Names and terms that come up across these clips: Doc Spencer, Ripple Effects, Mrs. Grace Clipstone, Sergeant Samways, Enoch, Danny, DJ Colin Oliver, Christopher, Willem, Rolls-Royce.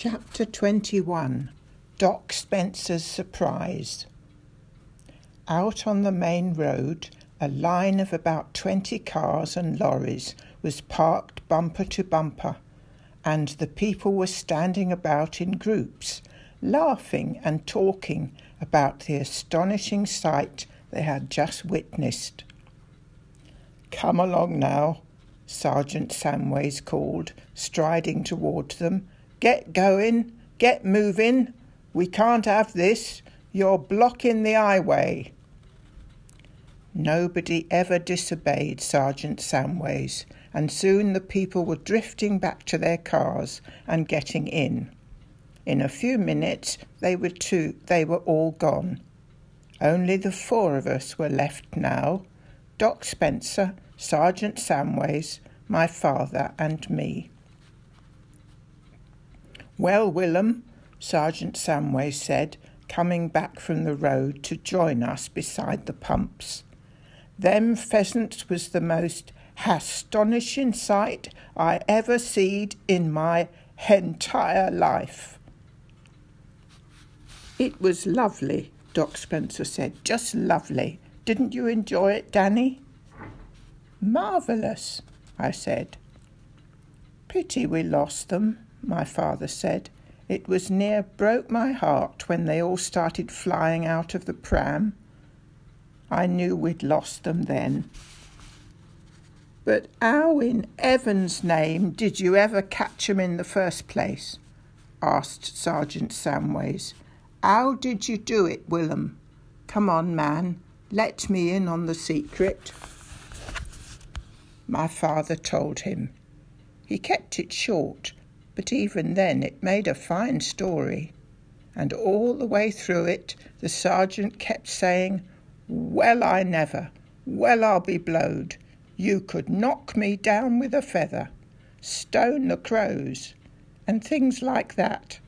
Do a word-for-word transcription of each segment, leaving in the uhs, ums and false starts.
Chapter twenty-one, Doc Spencer's Surprise. Out on the main road, a line of about twenty cars and lorries was parked bumper to bumper, and the people were standing about in groups, laughing and talking about the astonishing sight they had just witnessed. "Come along now," Sergeant Samways called, striding toward them. "Get going, get moving. We can't have this. You're blocking the highway." Nobody ever disobeyed Sergeant Samways, and soon the people were drifting back to their cars and getting in. In a few minutes, they were too, they were all gone. Only the four of us were left now, Doc Spencer, Sergeant Samways, my father and me. "Well, Willem," Sergeant Samways said, coming back from the road to join us beside the pumps, "them pheasants was the most astonishing sight I ever seed in my entire life." "It was lovely," Doc Spencer said, "just lovely. Didn't you enjoy it, Danny?" "Marvellous," I said. "Pity we lost them," my father said. "It was near broke my heart when they all started flying out of the pram. I knew we'd lost them then." "But how in heaven's name did you ever catch 'em in the first place?" asked Sergeant Samways. "How did you do it, Willem? Come on, man, let me in on the secret." My father told him. He kept it short, but even then it made a fine story, and all the way through it the sergeant kept saying, "Well, I never, well, I'll be blowed, you could knock me down with a feather, stone the crows," and things like that,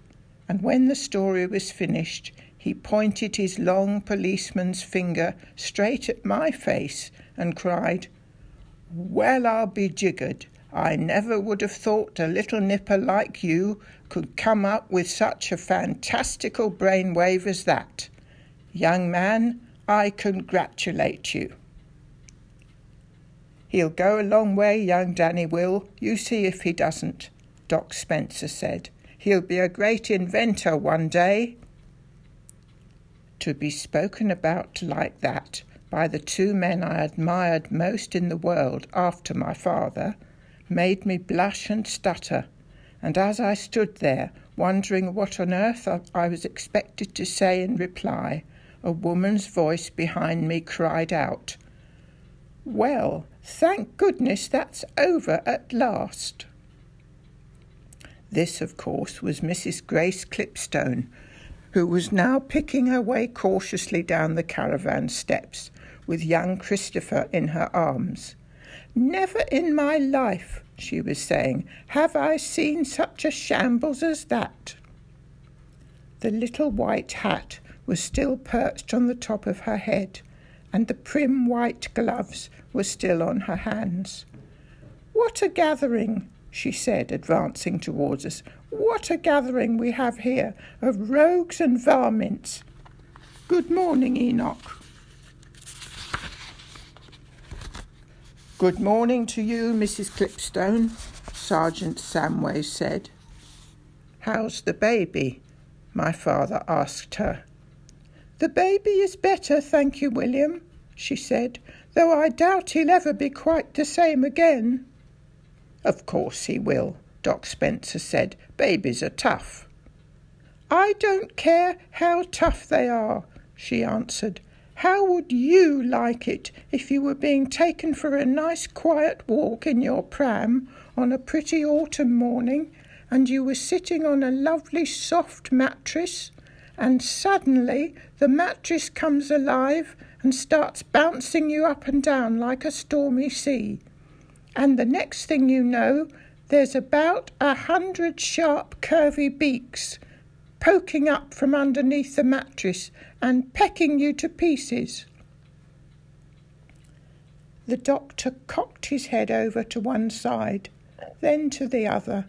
and when the story was finished he pointed his long policeman's finger straight at my face and cried, "Well, I'll be jiggered, I never would have thought a little nipper like you could come up with such a fantastical brainwave as that. Young man, I congratulate you." "He'll go a long way, young Danny will. You see if he doesn't," Doc Spencer said. "He'll be a great inventor one day." To be spoken about like that by the two men I admired most in the world after my father made me blush and stutter, and as I stood there, wondering what on earth I was expected to say in reply, a woman's voice behind me cried out, "Well, thank goodness that's over at last." This, of course, was Missus Grace Clipstone, who was now picking her way cautiously down the caravan steps, with young Christopher in her arms. "Never in my life," she was saying, "have I seen such a shambles as that." The little white hat was still perched on the top of her head, and the prim white gloves were still on her hands. "What a gathering," she said, advancing towards us. "What a gathering we have here of rogues and varmints. Good morning, Enoch." "Good morning to you, Missus Clipstone," Sergeant Samways said. "How's the baby?" my father asked her. "The baby is better, thank you, William," she said, "though I doubt he'll ever be quite the same again." "Of course he will," Doc Spencer said. "Babies are tough." "I don't care how tough they are," she answered. "How would you like it if you were being taken for a nice quiet walk in your pram on a pretty autumn morning, and you were sitting on a lovely soft mattress, and suddenly the mattress comes alive and starts bouncing you up and down like a stormy sea, and the next thing you know there's about a hundred sharp curvy beaks poking up from underneath the mattress and pecking you to pieces?" The doctor cocked his head over to one side, then to the other,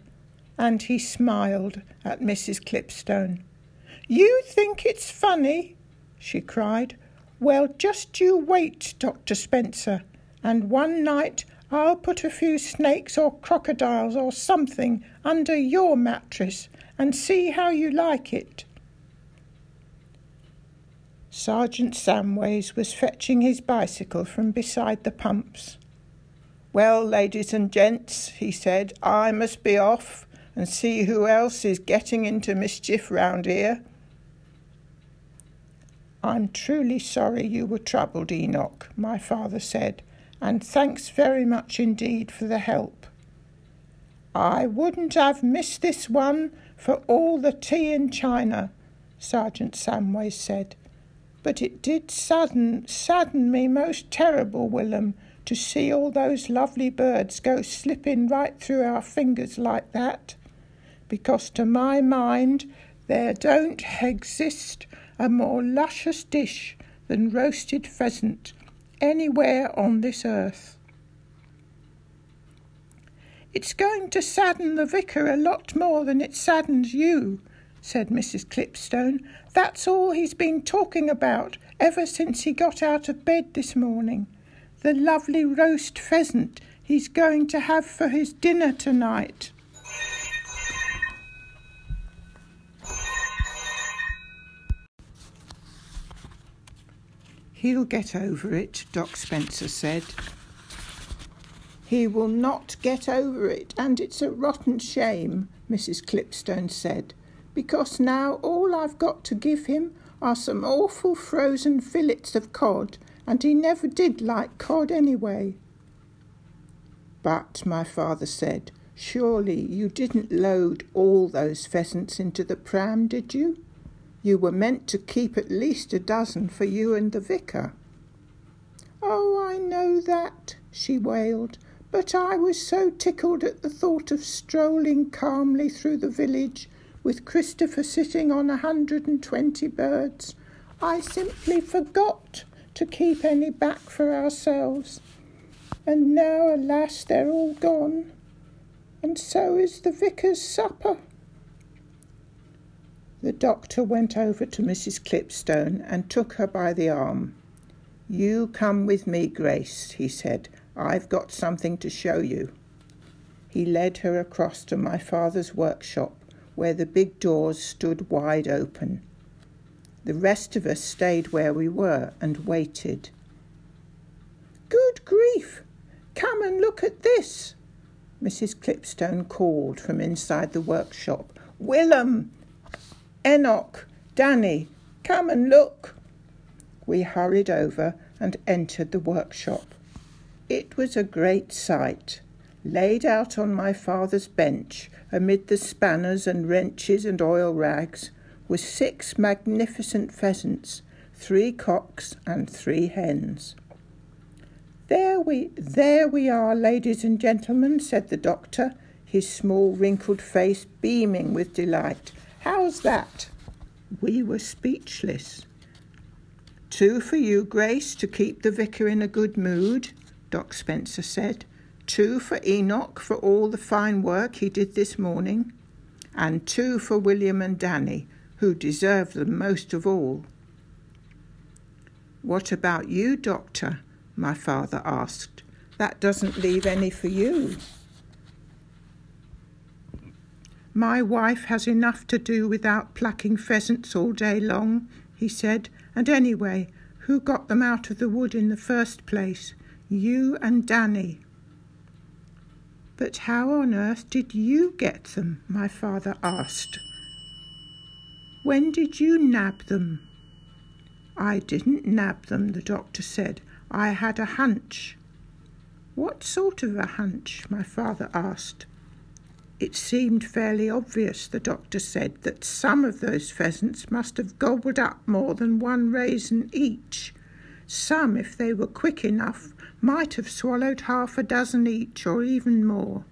and he smiled at Missus Clipstone. "You think it's funny?" she cried. "Well, just you wait, Doctor Spencer, and one night I'll put a few snakes or crocodiles or something under your mattress and see how you like it." Sergeant Samways was fetching his bicycle from beside the pumps. "Well, ladies and gents," he said, "I must be off and see who else is getting into mischief round here." "I'm truly sorry you were troubled, Enoch," my father said, "and thanks very much indeed for the help." "I wouldn't have missed this one for all the tea in China," Sergeant Samways said, "but it did sadden, sadden me most terrible, Willem, to see all those lovely birds go slipping right through our fingers like that, because to my mind there don't exist a more luscious dish than roasted pheasant anywhere on this earth." "It's going to sadden the vicar a lot more than it saddens you," said Missus Clipstone. "That's all he's been talking about ever since he got out of bed this morning. The lovely roast pheasant he's going to have for his dinner tonight." "He'll get over it," Doc Spencer said. "He will not get over it, and it's a rotten shame," Missus Clipstone said, "because now all I've got to give him are some awful frozen fillets of cod, and he never did like cod anyway." "But," my father said, "surely you didn't load all those pheasants into the pram, did you? You were meant to keep at least a dozen for you and the vicar." "Oh, I know that," she wailed, "but I was so tickled at the thought of strolling calmly through the village with Christopher sitting on a hundred and twenty birds, I simply forgot to keep any back for ourselves. And now, alas, they're all gone. And so is the vicar's supper." The doctor went over to Missus Clipstone and took her by the arm. "You come with me, Grace," he said. "I've got something to show you." He led her across to my father's workshop, where the big doors stood wide open. The rest of us stayed where we were and waited. "Good grief! Come and look at this!" Missus Clipstone called from inside the workshop. "Willem! Enoch! Danny! Come and look!" We hurried over and entered the workshop. It was a great sight. Laid out on my father's bench, amid the spanners and wrenches and oil rags, were six magnificent pheasants, three cocks and three hens. "There we, there we are, ladies and gentlemen," said the doctor, his small wrinkled face beaming with delight. "How's that?" We were speechless. "Two for you, Grace, to keep the vicar in a good mood," Doc Spencer said. "Two for Enoch for all the fine work he did this morning, and two for William and Danny, who deserve them most of all." "What about you, Doctor?" my father asked. "That doesn't leave any for you." "My wife has enough to do without plucking pheasants all day long," he said, "and anyway, who got them out of the wood in the first place? You and Danny." "But how on earth did you get them?" my father asked. "When did you nab them?" "I didn't nab them," the doctor said. "I had a hunch." "What sort of a hunch?" my father asked. "It seemed fairly obvious," the doctor said, "that some of those pheasants must have gobbled up more than one raisin each. Some, if they were quick enough, might have swallowed half a dozen each or even more,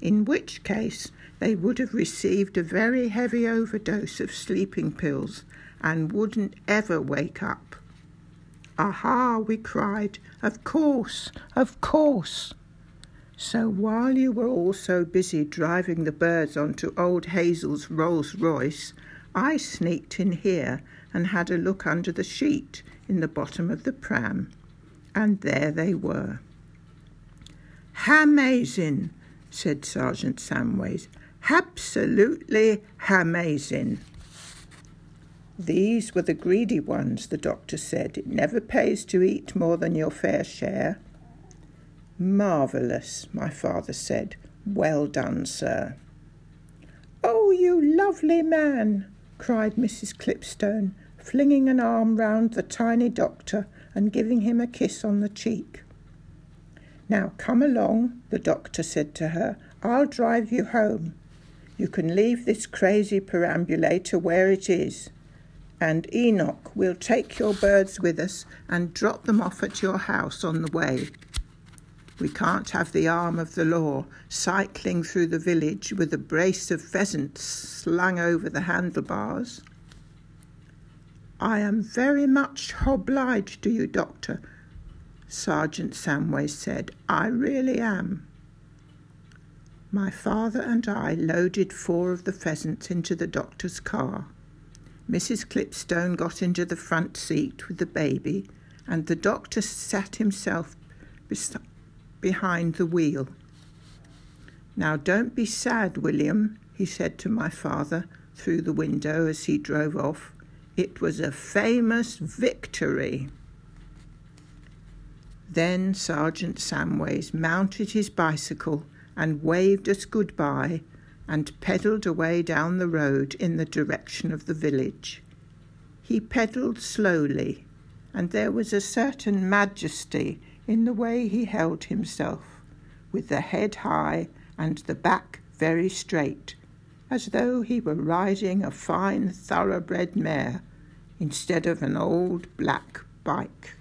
in which case they would have received a very heavy overdose of sleeping pills and wouldn't ever wake up." "Aha!" we cried. "Of course, of course." So while you were all so busy driving the birds onto old Hazel's Rolls-Royce, I sneaked in here and had a look under the sheet in the bottom of the pram, and there they were. "Amazing," said Sergeant Samways. "Absolutely amazing." "These were the greedy ones," the doctor said. "It never pays to eat more than your fair share." "Marvellous," my father said. "Well done, sir." "Oh, you lovely man," cried Missus Clipstone, flinging an arm round the tiny doctor and giving him a kiss on the cheek. "Now come along," the doctor said to her. "I'll drive you home. You can leave this crazy perambulator where it is. And Enoch, we'll take your birds with us and drop them off at your house on the way. We can't have the arm of the law cycling through the village with a brace of pheasants slung over the handlebars." "I am very much obliged to you, Doctor," Sergeant Samways said. "I really am." My father and I loaded four of the pheasants into the doctor's car. Missus Clipstone got into the front seat with the baby, and the doctor sat himself beside behind the wheel. "Now don't be sad, William," he said to my father through the window as he drove off. "It was a famous victory." Then Sergeant Samways mounted his bicycle and waved us goodbye and pedalled away down the road in the direction of the village. He pedalled slowly, and there was a certain majesty in the way he held himself, with the head high and the back very straight, as though he were riding a fine thoroughbred mare instead of an old black bike.